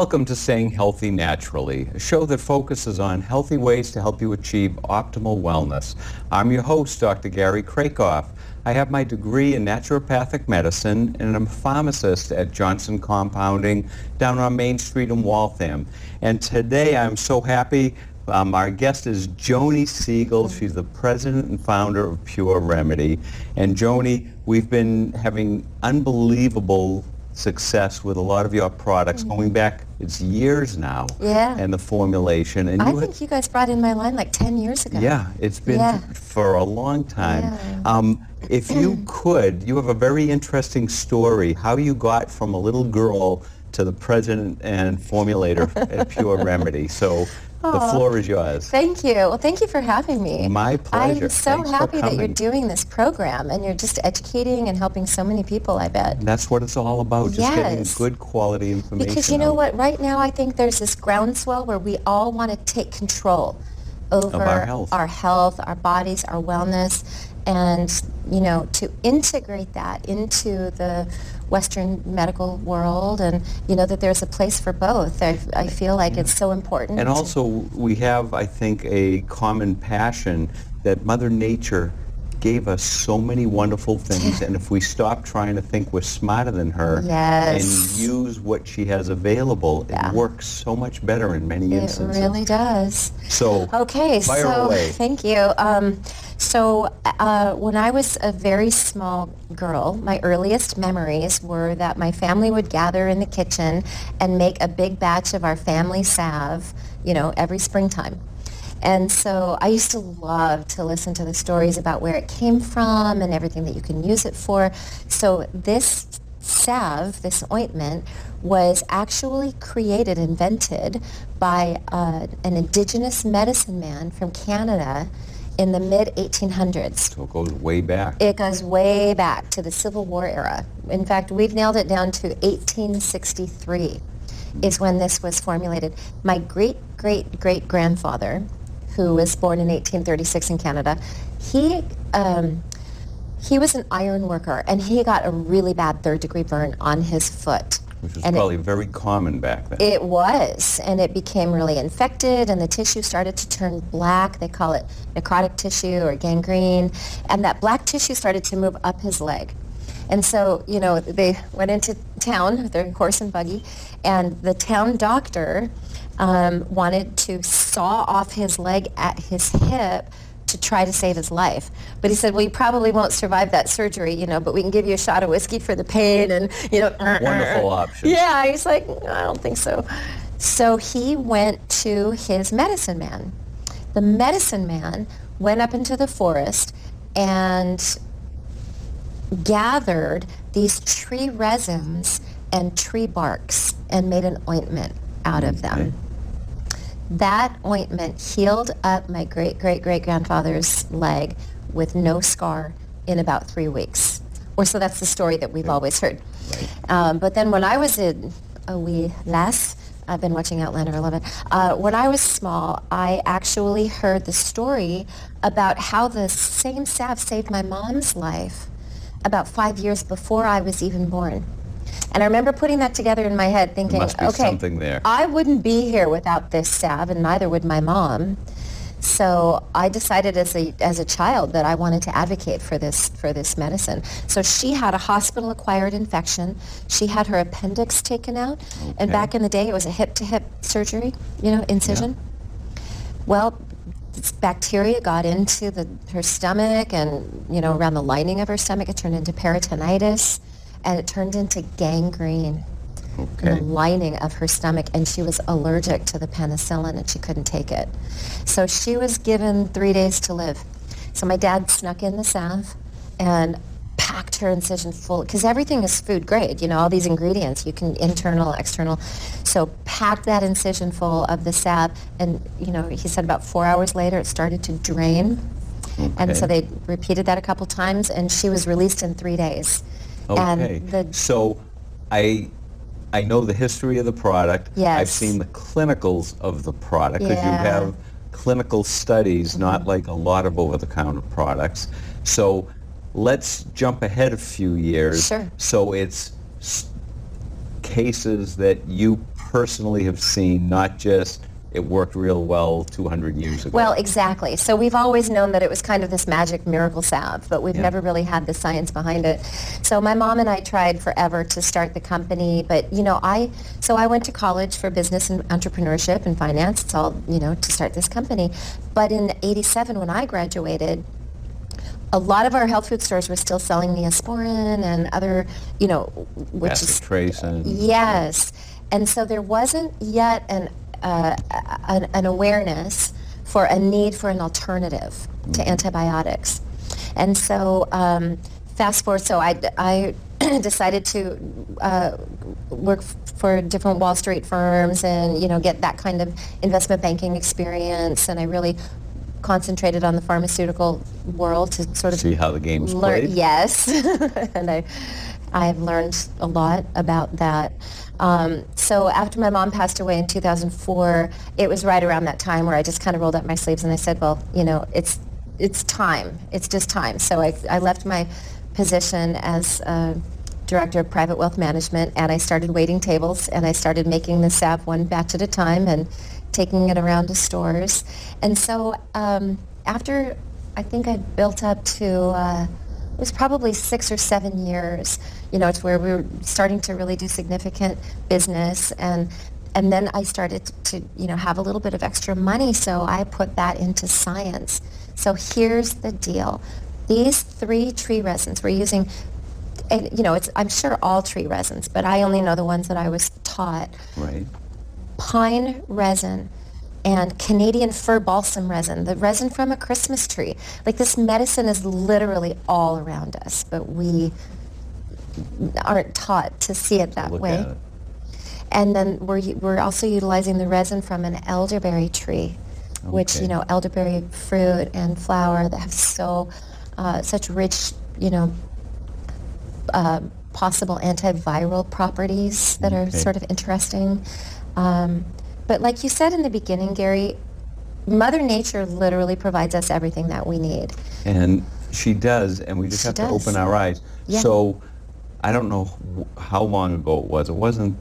Welcome to Staying Healthy Naturally, a show that focuses on healthy ways to help you achieve optimal wellness. I'm your host, Dr. Gary Krakoff. I have my degree in naturopathic medicine, and I'm a pharmacist at Johnson Compounding down on Main Street in Waltham. And today I'm so happy. Our guest is Joni Siegel. She's the president and founder of Pure Remedy. And Joni, we've been having unbelievable success with a lot of your products, going back, it's years now, and the formulation. And I think you guys brought in my line like 10 years ago. Yeah, it's been for a long time. Yeah. If you could, you have a very interesting story, how you got from a little girl to the president and formulator at Pure Remedy. So the floor is yours. Thank you. Well, thank you for having me. My pleasure. I'm so happy that you're doing this program, and you're just educating and helping so many people, I bet. And that's what it's all about, just getting good quality information. Because you know what, right now I think there's this groundswell where we all want to take control over our health, our bodies, our wellness, and you know, to integrate that into the Western medical world, and you know that there's a place for both. I feel like it's so important. And also we have, I think, a common passion that Mother Nature gave us so many wonderful things, and if we stop trying to think we're smarter than her and use what she has available, it works so much better in many instances. It really does. So, fire away. Thank you. When I was a very small girl, my earliest memories were that my family would gather in the kitchen and make a big batch of our family salve, you know, every springtime. And so I used to love to listen to the stories about where it came from and everything that you can use it for. So this salve, this ointment, was actually created, invented by an indigenous medicine man from Canada in the mid-1800s. So it goes way back. It goes way back to the Civil War era. In fact, we've nailed it down to 1863 is when this was formulated. My great-great-great-grandfather, who was born in 1836 in Canada, he was an iron worker, and he got a really bad third-degree burn on his foot. Which was probably very common back then. It was, and it became really infected, and the tissue started to turn black. They call it necrotic tissue or gangrene, and that black tissue started to move up his leg. And so, you know, they went into town with their horse and buggy, and the town doctor wanted to saw off his leg at his hip to try to save his life. But he said, well, you probably won't survive that surgery, you know, but we can give you a shot of whiskey for the pain and, you know. Wonderful option. Yeah, he's like, no, I don't think so. So he went to his medicine man. The medicine man went up into the forest and gathered these tree resins and tree barks and made an ointment out of them. That ointment healed up my great-great-great-grandfather's leg with no scar in about 3 weeks. Or so that's the story that we've always heard. Right. But then when I was a wee lass, I've been watching Outlander, I love it. When I was small, I actually heard the story about how the same salve saved my mom's life about 5 years before I was even born. And I remember putting that together in my head thinking, there must be something there. I wouldn't be here without this salve, and neither would my mom. So I decided as a child that I wanted to advocate for this medicine. So she had a hospital-acquired infection. She had her appendix taken out. Okay. And back in the day, it was a hip-to-hip surgery, you know, incision. Yeah. Well, bacteria got into her stomach and, you know, around the lining of her stomach. It turned into peritonitis. And it turned into gangrene in the lining of her stomach, and she was allergic to the penicillin, and she couldn't take it. So she was given 3 days to live. So my dad snuck in the salve and packed her incision full, because everything is food grade, you know, all these ingredients, you can internal, external. So packed that incision full of the salve, and, you know, he said about 4 hours later it started to drain. Okay. And so they repeated that a couple times, and she was released in 3 days. Okay, so I know the history of the product. Yes. I've seen the clinicals of the product, because you have clinical studies, not like a lot of over-the-counter products. So let's jump ahead a few years. Sure. So it's cases that you personally have seen, not just it worked real well 200 years ago. Well, exactly. So we've always known that it was kind of this magic miracle salve, but we've never really had the science behind it. So my mom and I tried forever to start the company, but, you know, I went to college for business and entrepreneurship and finance. It's all, you know, to start this company. But in 87, when I graduated, a lot of our health food stores were still selling the Neosporin and other, you know, which Acid-Trace. Yes. And so there wasn't yet an awareness for a need for an alternative to antibiotics. And so fast forward, so I decided to work for different Wall Street firms and, you know, get that kind of investment banking experience, and I really concentrated on the pharmaceutical world to sort of see how the game's played. Yes, and I've learned a lot about that. So after my mom passed away in 2004, it was right around that time where I just kind of rolled up my sleeves and I said, well, you know, it's time. It's just time. So I left my position as Director of Private Wealth Management, and I started waiting tables, and I started making the salve one batch at a time and taking it around to stores. And so after I think I built up to... it was probably 6 or 7 years, you know, it's where we were starting to really do significant business, and then I started to, you know, have a little bit of extra money, so I put that into science. So here's the deal. These 3 tree resins we're using, and, you know, it's, I'm sure all tree resins, but I only know the ones that I was taught. Right. Pine resin and Canadian fir balsam resin, the resin from a Christmas tree. Like, this medicine is literally all around us, but we aren't taught to see it that way. And then we're also utilizing the resin from an elderberry tree, which, you know, elderberry fruit and flower that have such rich, you know, possible antiviral properties that are sort of interesting. But like you said in the beginning, Gary, Mother Nature literally provides us everything that we need. And she does, and we just have to open our eyes. Yeah. So I don't know how long ago it was. It wasn't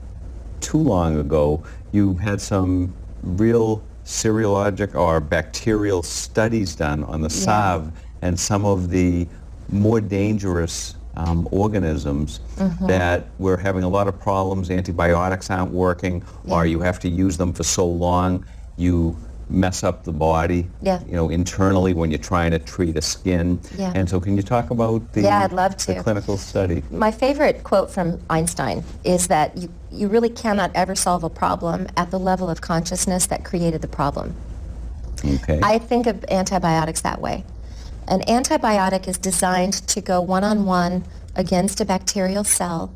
too long ago. You had some real serologic or bacterial studies done on the salve and some of the more dangerous organisms that we're having a lot of problems. Antibiotics aren't working, or you have to use them for so long, you mess up the body, you know, internally when you're trying to treat a skin. And so can you talk about the, I'd love to. The clinical study? My favorite quote from Einstein is that you really cannot ever solve a problem at the level of consciousness that created the problem. Okay. I think of antibiotics that way. An antibiotic is designed to go one-on-one against a bacterial cell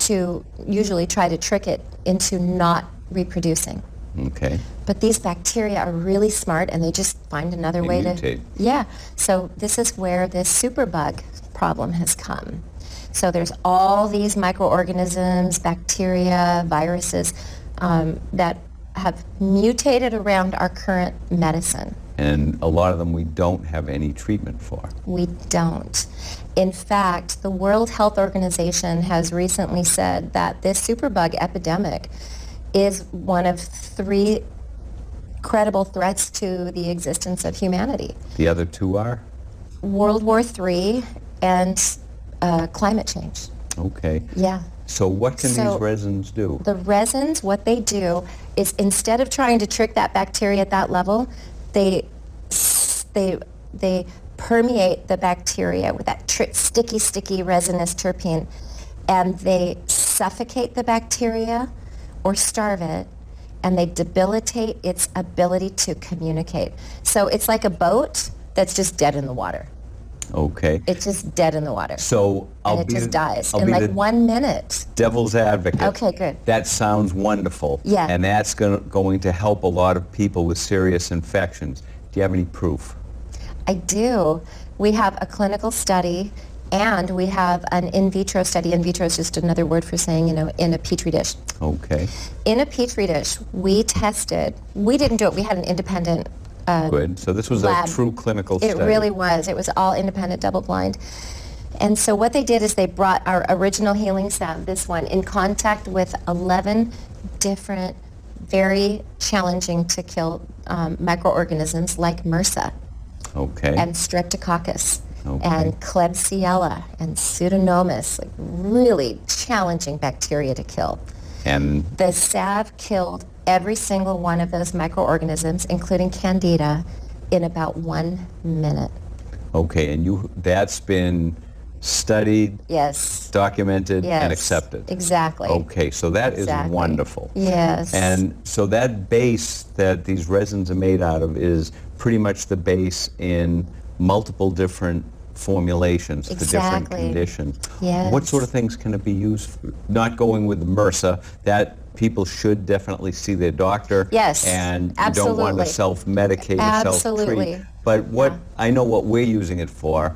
to usually try to trick it into not reproducing. Okay. But these bacteria are really smart, and they just find another way to... Yeah. So this is where this superbug problem has come. So there's all these microorganisms, bacteria, viruses that have mutated around our current medicine. And a lot of them we don't have any treatment for. We don't. In fact, the World Health Organization has recently said that this superbug epidemic is one of 3 credible threats to the existence of humanity. The other 2 are? World War III and climate change. Okay. Yeah. So what can these resins do? The resins, what they do is, instead of trying to trick that bacteria at that level, they permeate the bacteria with that sticky resinous terpene, and they suffocate the bacteria or starve it, and they debilitate its ability to communicate. So it's like a boat that's just dead in the water. Okay. It's just dead in the water. So it just dies in like 1 minute. Devil's advocate. Okay, good. That sounds wonderful. Yeah. And that's going to help a lot of people with serious infections. Do you have any proof? I do. We have a clinical study, and we have an in vitro study. In vitro is just another word for saying, you know, in a petri dish. Okay. In a petri dish, we tested. We didn't do it. We had an independent good. So this was a true clinical study. It really was. It was all independent, double-blind. And so what they did is they brought our original healing salve, this one, in contact with 11 different, very challenging to kill microorganisms like MRSA, okay, and Streptococcus, okay, and Klebsiella and Pseudomonas, like really challenging bacteria to kill. And the salve killed every single one of those microorganisms, including Candida, in about 1 minute. Okay, and that's been studied, yes, documented, yes, and accepted. Exactly. Okay, so that is wonderful. Yes. And so that base that these resins are made out of is pretty much the base in multiple different formulations, exactly, for different conditions. Yes. What sort of things can it be used for? Not going with MRSA, that people should definitely see their doctor. Yes, and absolutely. You don't want to self-medicate or self-treat. But what, yeah, I know what we're using it for.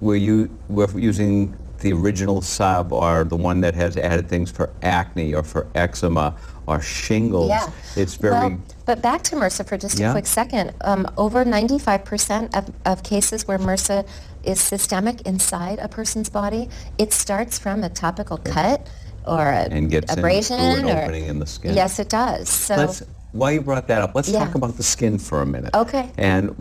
We're using the original salve, or the one that has added things for acne or for eczema or shingles. Yeah. It's very... Well, but back to MRSA for just a, yeah, quick second. Over 95% of cases where MRSA is systemic inside a person's body, it starts from a topical cut or an abrasion. And gets opening in the skin. Yes, it does. So while you brought that up, let's, yeah, talk about the skin for a minute. Okay. And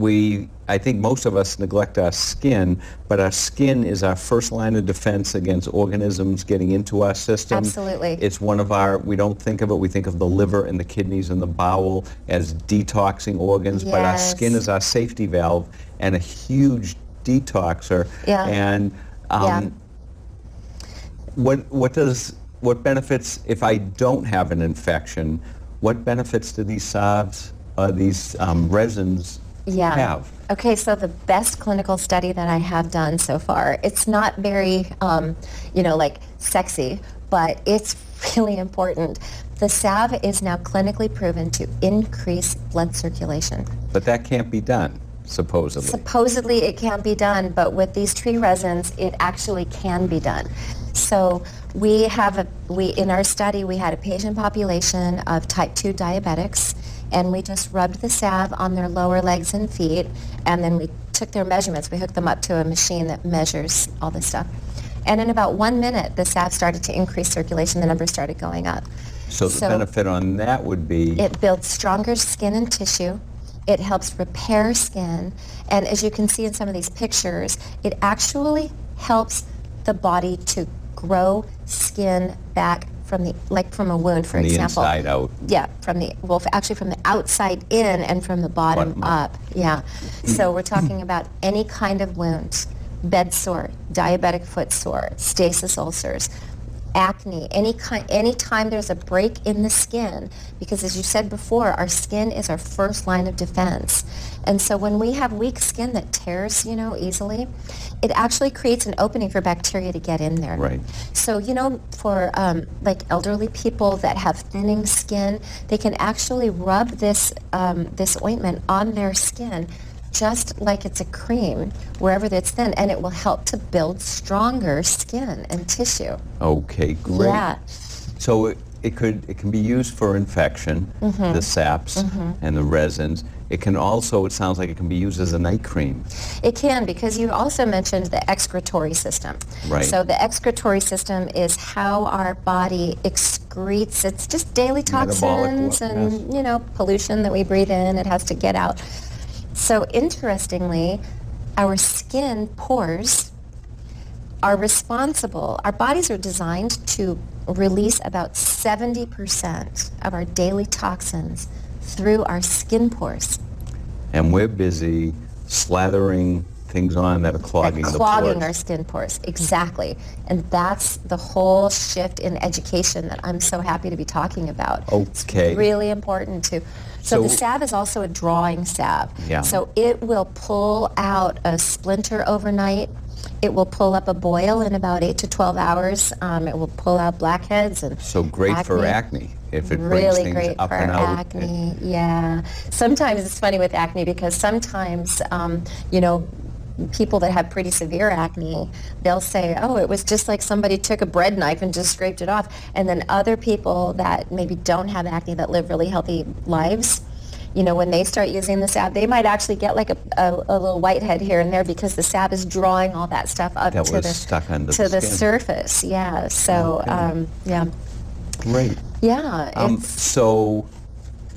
I think most of us neglect our skin, but our skin is our first line of defense against organisms getting into our system. Absolutely. It's one of our, we don't think of it, we think of the liver and the kidneys and the bowel as detoxing organs, yes, but our skin is our safety valve and a huge detoxer. Yeah. And what benefits, if I don't have an infection, what benefits do these salves, these resins, yeah, have? Okay, so the best clinical study that I have done so far, it's not very, sexy, but it's really important. The salve is now clinically proven to increase blood circulation. But that can't be done, supposedly. Supposedly it can be done, but with these tree resins, it actually can be done. So in our study, we had a patient population of type 2 diabetics, and we just rubbed the salve on their lower legs and feet, and then we took their measurements. We hooked them up to a machine that measures all this stuff. And in about 1 minute, the salve started to increase circulation. The numbers started going up. So the benefit on that would be? It builds stronger skin and tissue. It helps repair skin. And as you can see in some of these pictures, it actually helps the body to grow skin back from a wound, for example. From the inside out. Yeah, from the outside in and from the bottom up. Yeah. So we're talking about any kind of wound, bed sore, diabetic foot sore, stasis ulcers, acne, anytime there's a break in the skin, because as you said before, our skin is our first line of defense. And so when we have weak skin that tears, easily, it actually creates an opening for bacteria to get in there. Right. So, for elderly people that have thinning skin, they can actually rub this ointment on their skin, just like it's a cream, wherever it's thin, and it will help to build stronger skin and tissue. Okay, great. Yeah. So it can be used for infection, mm-hmm, the saps, mm-hmm, and the resins. It can also, it sounds like it can be used as a night cream. It can, because you also mentioned the excretory system. Right. So the excretory system is how our body excretes. It's just daily toxins and, yes, pollution that we breathe in. It has to get out. So interestingly, our skin pores are responsible. Our bodies are designed to release about 70% of our daily toxins through our skin pores. And we're busy slathering things on that are clogging the pores. Clogging our skin pores, exactly. And that's the whole shift in education that I'm so happy to be talking about. Okay. It's really important to... So the salve is also a drawing salve. Yeah. So it will pull out a splinter overnight. It will pull up a boil in about 8 to 12 hours. It will pull out blackheads and so great acne. For acne. If it really brings things up and out. Acne, yeah. Sometimes it's funny with acne because sometimes, people that have pretty severe acne, they'll say, oh, it was just like somebody took a bread knife and just scraped it off. And then other people that maybe don't have acne that live really healthy lives, when they start using the salve, they might actually get like a little whitehead here and there because the salve is drawing all that stuff up to the surface. Yeah, so, great. Yeah. So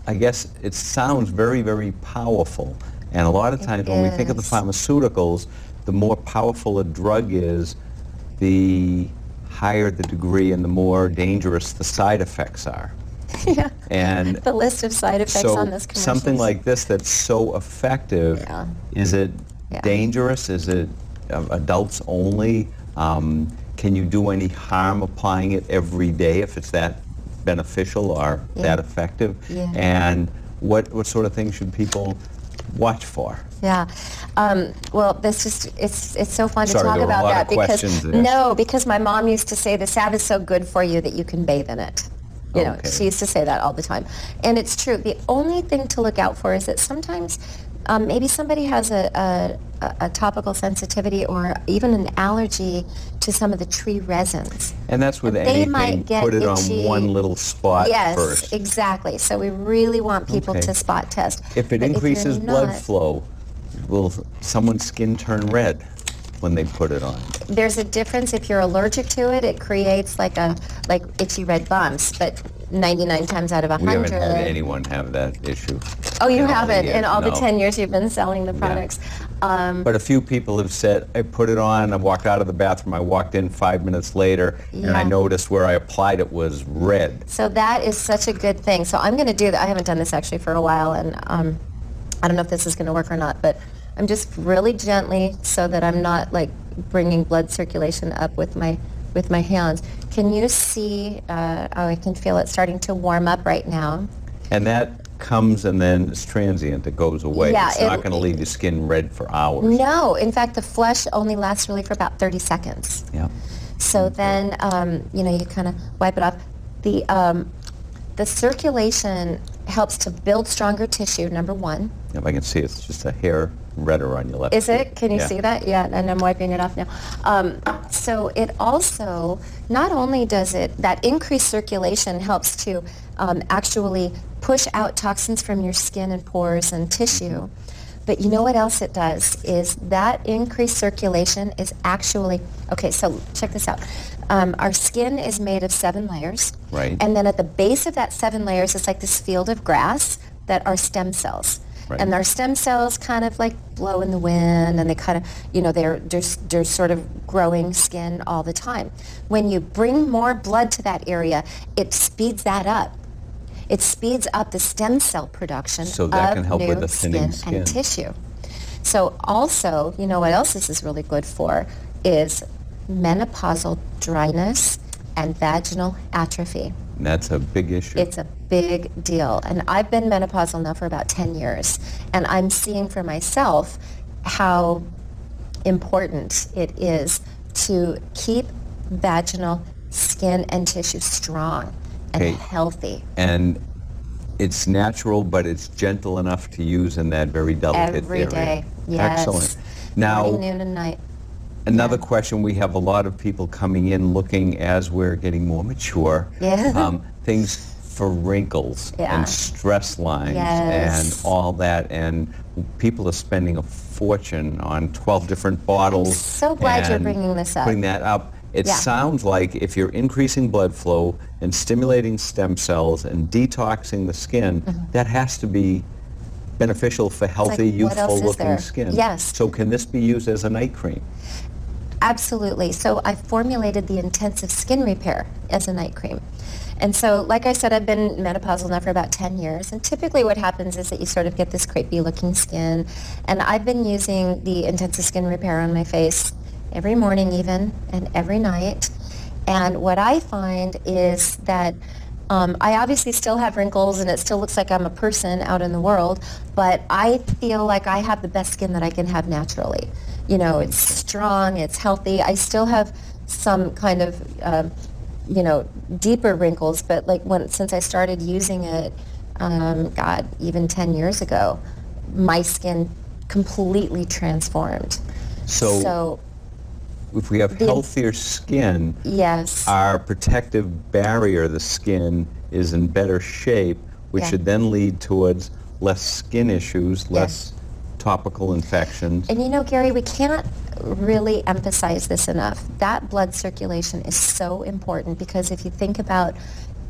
I guess it sounds very, very powerful. And a lot of times when we think of the pharmaceuticals, the more powerful a drug is, the higher the degree and the more dangerous the side effects are. Yeah. And the list of side effects on this commercial. Something like this that's so effective, is it dangerous? Is it adults only? Can you do any harm applying it every day if it's that beneficial or that effective? Yeah. And what sort of things should people watch for? Yeah. Well, this just, it's so fun to talk about that because because my mom used to say the salve is so good for you that you can bathe in it. You know, she used to say that all the time. And it's true. The only thing to look out for is that sometimes maybe somebody has a topical sensitivity or even an allergy to some of the tree resins. And that's with anything. They might get put it itchy on one little spot first. Yes, exactly. So we really want people to spot test. If it increases blood flow, will someone's skin turn red when they put it on? There's a difference. If you're allergic to it, it creates like itchy red bumps, but 99 times out of 100. We haven't had anyone have that issue. Oh, you haven't in all the 10 years you've been selling the products. Yeah. But a few people have said, I put it on, I walked out of the bathroom, I walked in 5 minutes later, and I noticed where I applied it was red. So that is such a good thing. So I'm going to do that. I haven't done this actually for a while, and I don't know if this is going to work or not, but I'm just really gently, so that I'm not like bringing blood circulation up with my hands. Can you see? Oh, I can feel it starting to warm up right now. And that comes and then it's transient. It goes away. Yeah, it's not going to leave your skin red for hours. No, in fact, the flush only lasts really for about 30 seconds. Yeah. So then, you know, you kind of wipe it off. The circulation helps to build stronger tissue. Number one. If I can see, it's just a hair redder on your left. Is it? Can you see that? Yeah, and I'm wiping it off now. So it also, not only does it, that increased circulation helps to actually push out toxins from your skin and pores and tissue, but you know what else it does is that increased circulation is actually, okay, so check this out. Our skin is made of 7 layers. Right. And then at the base of that 7 layers, it's like this field of grass that are stem cells. Right. And our stem cells kind of like blow in the wind, and they kind of, you know, they're sort of growing skin all the time. When you bring more blood to that area, it speeds that up. It speeds up the stem cell production so that of can help new with the thinning skin and tissue. So also, you know what else this is really good for is menopausal dryness and vaginal atrophy. And that's a big issue. It's a big deal. And I've been menopausal now for about 10 years. And I'm seeing for myself how important it is to keep vaginal skin and tissue strong and healthy. And it's natural, but it's gentle enough to use in that very delicate area. Every day, yes. Excellent. Now, morning, noon, and night. Another question, we have a lot of people coming in looking as we're getting more mature, things for wrinkles and stress lines and all that, and people are spending a fortune on 12 different bottles. I'm so glad you're bringing this up. Bring that up. It sounds like if you're increasing blood flow and stimulating stem cells and detoxing the skin, that has to be beneficial for healthy, youthful looking skin. Yes. So can this be used as a night cream? Absolutely. So I formulated the intensive skin repair as a night cream. And so, like I said, I've been menopausal now for about 10 years. And typically what happens is that you sort of get this crepey looking skin. And I've been using the intensive skin repair on my face every morning even and every night. And what I find is that I obviously still have wrinkles and it still looks like I'm a person out in the world, but I feel like I have the best skin that I can have naturally. You know, it's strong, it's healthy. I still have some kind of, you know, deeper wrinkles, but like since I started using it, God, even 10 years ago, my skin completely transformed. So if we have healthier skin, our protective barrier, the skin, is in better shape, which should then lead towards less skin issues, less topical infections. And you know, Gary, we can't really emphasize this enough. That blood circulation is so important because if you think about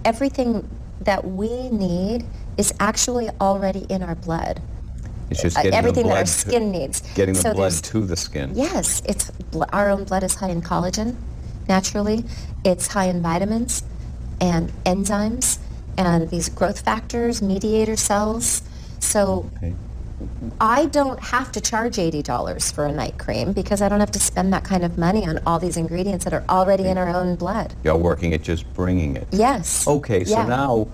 everything that we need is actually already in our blood. It's just getting everything that our skin needs. Getting the blood to the skin. Yes, it's our own blood is high in collagen, naturally. It's high in vitamins and enzymes and these growth factors, mediator cells. So okay. I don't have to charge $80 for a night cream because I don't have to spend that kind of money on all these ingredients that are already in our own blood. You're working at just bringing it. Yes. Okay, so now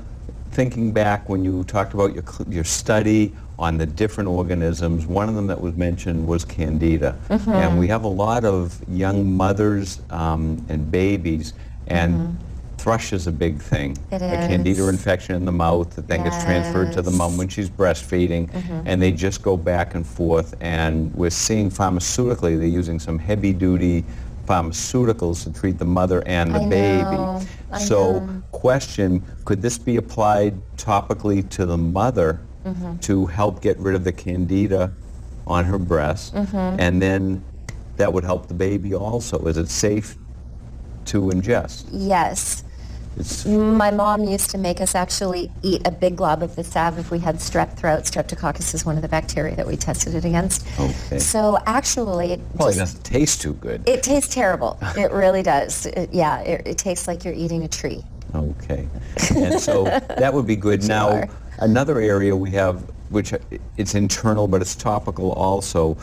thinking back when you talked about your study on the different organisms, one of them that was mentioned was Candida. Mm-hmm. And we have a lot of young mothers and babies, and thrush is a big thing. It is. A Candida infection in the mouth that then gets transferred to the mom when she's breastfeeding, and they just go back and forth. And we're seeing pharmaceutically, they're using some heavy-duty pharmaceuticals to treat the mother and the baby. So question, could this be applied topically to the mother to help get rid of the Candida on her breast, and then that would help the baby also? Is it safe to ingest? Yes. My mom used to make us actually eat a big glob of the salve if we had strep throat. Streptococcus is one of the bacteria that we tested it against. Okay. So actually... It doesn't taste too good. It tastes terrible. It really does. It tastes like you're eating a tree. Okay. And so that would be good. Now, another area we have, which it's internal, but it's topical also,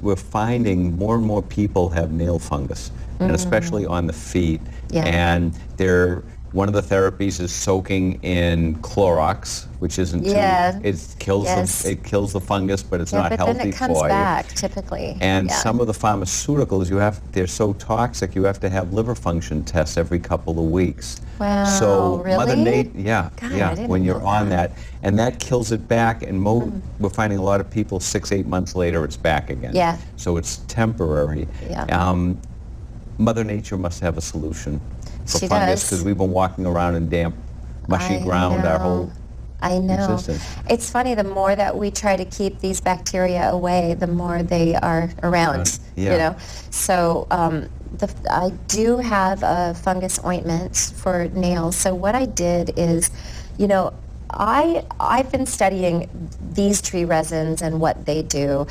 we're finding more and more people have nail fungus, and especially on the feet. Yeah. And they're... One of the therapies is soaking in Clorox, which isn't it kills the fungus, but it's not healthy for you. But then it comes back, typically. And some of the pharmaceuticals, they're so toxic, you have to have liver function tests every couple of weeks. Wow, really? Mother Nature, when you're on that. And that kills it back, and we're finding a lot of people 6-8 months later, it's back again. Yeah. So it's temporary. Yeah. Mother Nature must have a solution for fungus, because we've been walking around in damp, mushy ground our whole existence. It's funny, the more that we try to keep these bacteria away, the more they are around, you know. So I do have a fungus ointment for nails. So what I did is, you know, I've been studying these tree resins and what they do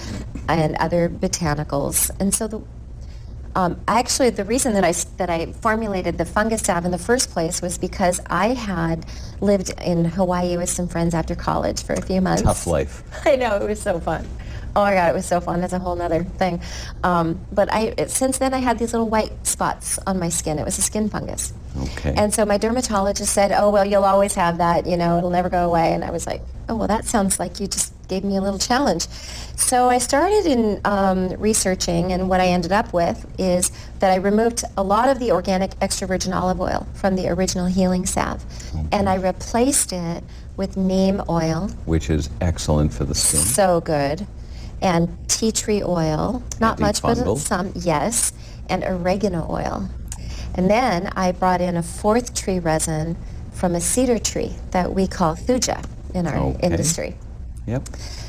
and other botanicals. And so actually, the reason that I formulated the fungus salve in the first place was because I had lived in Hawaii with some friends after college for a few months. Tough life. I know, it was so fun. Oh my God, it was so fun. That's a whole other thing. Since then I had these little white spots on my skin. It was a skin fungus. Okay. And so my dermatologist said, "Oh well, you'll always have that. You know, it'll never go away." And I was like, "Oh well, that sounds like you just gave me a little challenge." So I started in researching, and what I ended up with is that I removed a lot of the organic extra virgin olive oil from the original healing salve, and I replaced it with neem oil, which is excellent for the skin. So good. And tea tree oil, not much, but some, yes, and oregano oil. And then I brought in a fourth tree resin from a cedar tree that we call Thuja in our industry. Yep.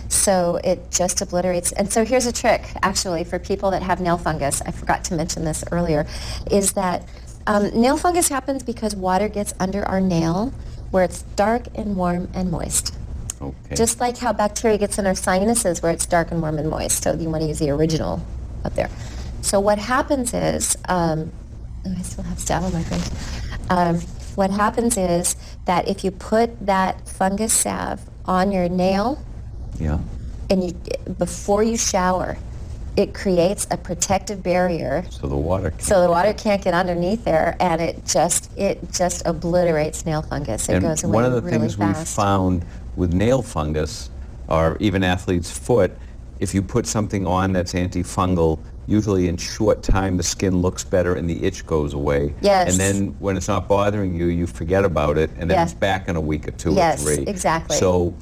So it just obliterates. And so here's a trick, actually, for people that have nail fungus. I forgot to mention this earlier, is that nail fungus happens because water gets under our nail where it's dark and warm and moist. Okay. Just like how bacteria gets in our sinuses where it's dark and warm and moist, so you want to use the original up there. So what happens is, I still have stab on my face. What happens is that if you put that fungus salve on your nail, and before you shower, it creates a protective barrier. So the water can't get underneath there, and it just obliterates nail fungus. It goes away really fast. One of the things we found with nail fungus, or even athlete's foot, if you put something on that's antifungal, usually in short time the skin looks better and the itch goes away. Yes. And then when it's not bothering you, you forget about it, and then it's back in a week or two or three. Yes, exactly. So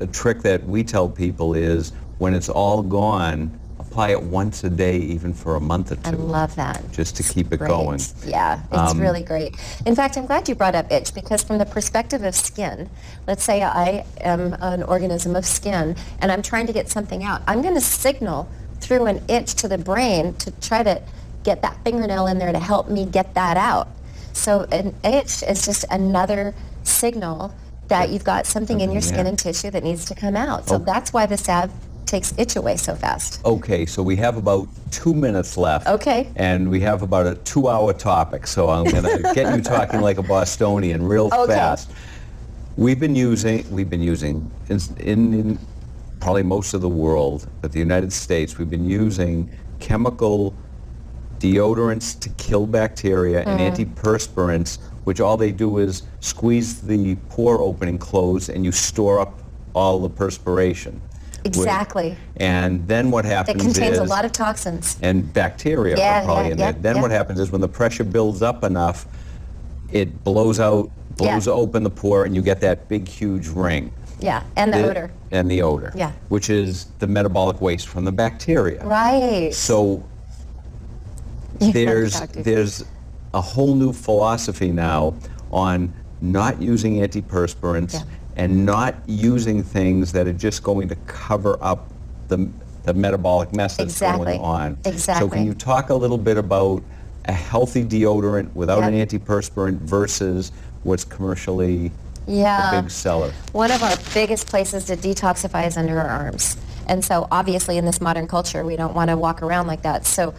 a trick that we tell people is when it's all gone, apply it once a day, even for a month or two. I love that. Just to keep it going. Yeah, it's really great. In fact, I'm glad you brought up itch, because from the perspective of skin, let's say I am an organism of skin and I'm trying to get something out. I'm going to signal through an itch to the brain to try to get that fingernail in there to help me get that out. So an itch is just another signal that you've got something in your skin and tissue that needs to come out. So that's why the salve takes itch away so fast. Okay, so we have about 2 minutes left. Okay. And we have about a 2-hour topic, so I'm going to get you talking like a Bostonian real fast. We've been using, in probably most of the world, but the United States, we've been using chemical deodorants to kill bacteria and antiperspirants, which all they do is squeeze the pore opening closed and you store up all the perspiration. Exactly. And then what happens is... It contains a lot of toxins. And bacteria are probably in it. Then what happens is when the pressure builds up enough, it blows out, blows open the pore, and you get that big, huge ring. Yeah, and the odor. And the odor. Yeah. Which is the metabolic waste from the bacteria. Right. So... There's a whole new philosophy now on not using antiperspirants and not using things that are just going to cover up the metabolic mess that's going on. Exactly. So can you talk a little bit about a healthy deodorant without an antiperspirant versus what's commercially a big seller? One of our biggest places to detoxify is under our arms. And so obviously in this modern culture we don't want to walk around like that. So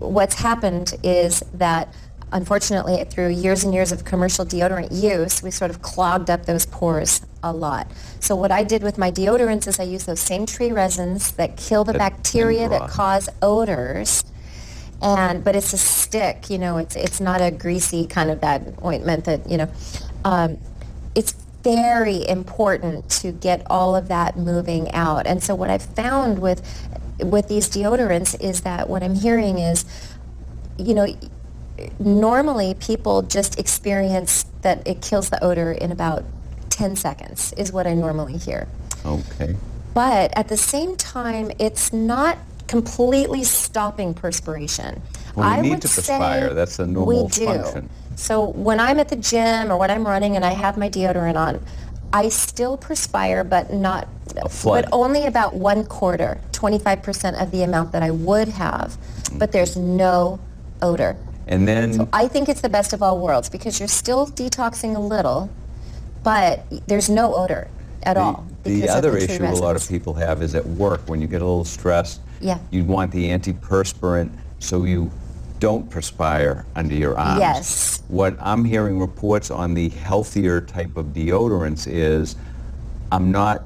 what's happened is that, unfortunately, through years and years of commercial deodorant use, we sort of clogged up those pores a lot. So what I did with my deodorants is I used those same tree resins that kill the bacteria that cause odors, but it's a stick, you know, it's not a greasy kind of that ointment that, you know. It's very important to get all of that moving out. And so what I've found with these deodorants is that what I'm hearing is, you know, normally people just experience that it kills the odor in about 10 seconds is what I normally hear. Okay. But at the same time, it's not completely stopping perspiration. Well, we need to perspire. That's the normal function. So when I'm at the gym or when I'm running and I have my deodorant on, I still perspire, but only about 1/4, 25% of the amount that I would have, but there's no odor. And then... So I think it's the best of all worlds because you're still detoxing a little, but there's no odor at all. The other issue a lot of people have is at work, when you get a little stressed, you want the antiperspirant so you don't perspire under your arms. Yes. What I'm hearing reports on the healthier type of deodorants is I'm not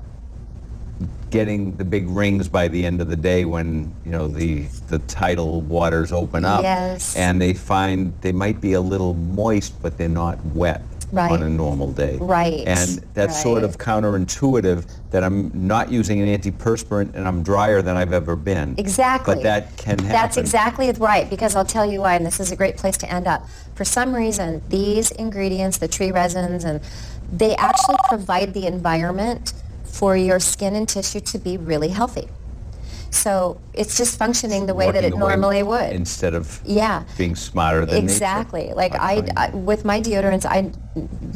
getting the big rings by the end of the day when, you know, the tidal waters open up. Yes. And they find they might be a little moist, but they're not wet on a normal day. Right. And that's sort of counterintuitive that I'm not using an antiperspirant and I'm drier than I've ever been. Exactly. But that can happen. That's exactly right, because I'll tell you why, and this is a great place to end up. For some reason, these ingredients, the tree resins, and they actually provide the environment for your skin and tissue to be really healthy. So it's just functioning the way that it normally would. Instead of being smarter than nature. Like I with my deodorants, I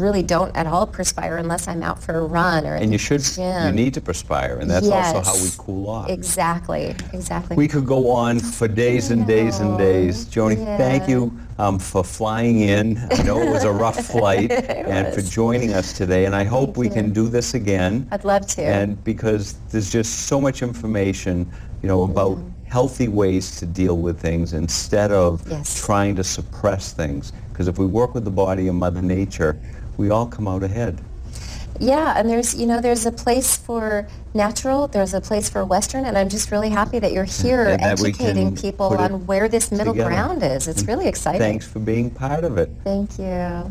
really don't at all perspire unless I'm out for a run or at the gym. You need to perspire, and that's also how we cool off. Exactly. We could go on for days and days and days. Joni, thank you for flying in. I know it was a rough flight, and for joining us today. And I hope we can do this again. I'd love to. And because there's just so much information, you know, about healthy ways to deal with things instead of trying to suppress things. Because if we work with the body and Mother Nature, we all come out ahead. Yeah, and there's a place for natural, there's a place for Western, and I'm just really happy that you're here educating people on where this middle ground is. It's really exciting. Thanks for being part of it. Thank you.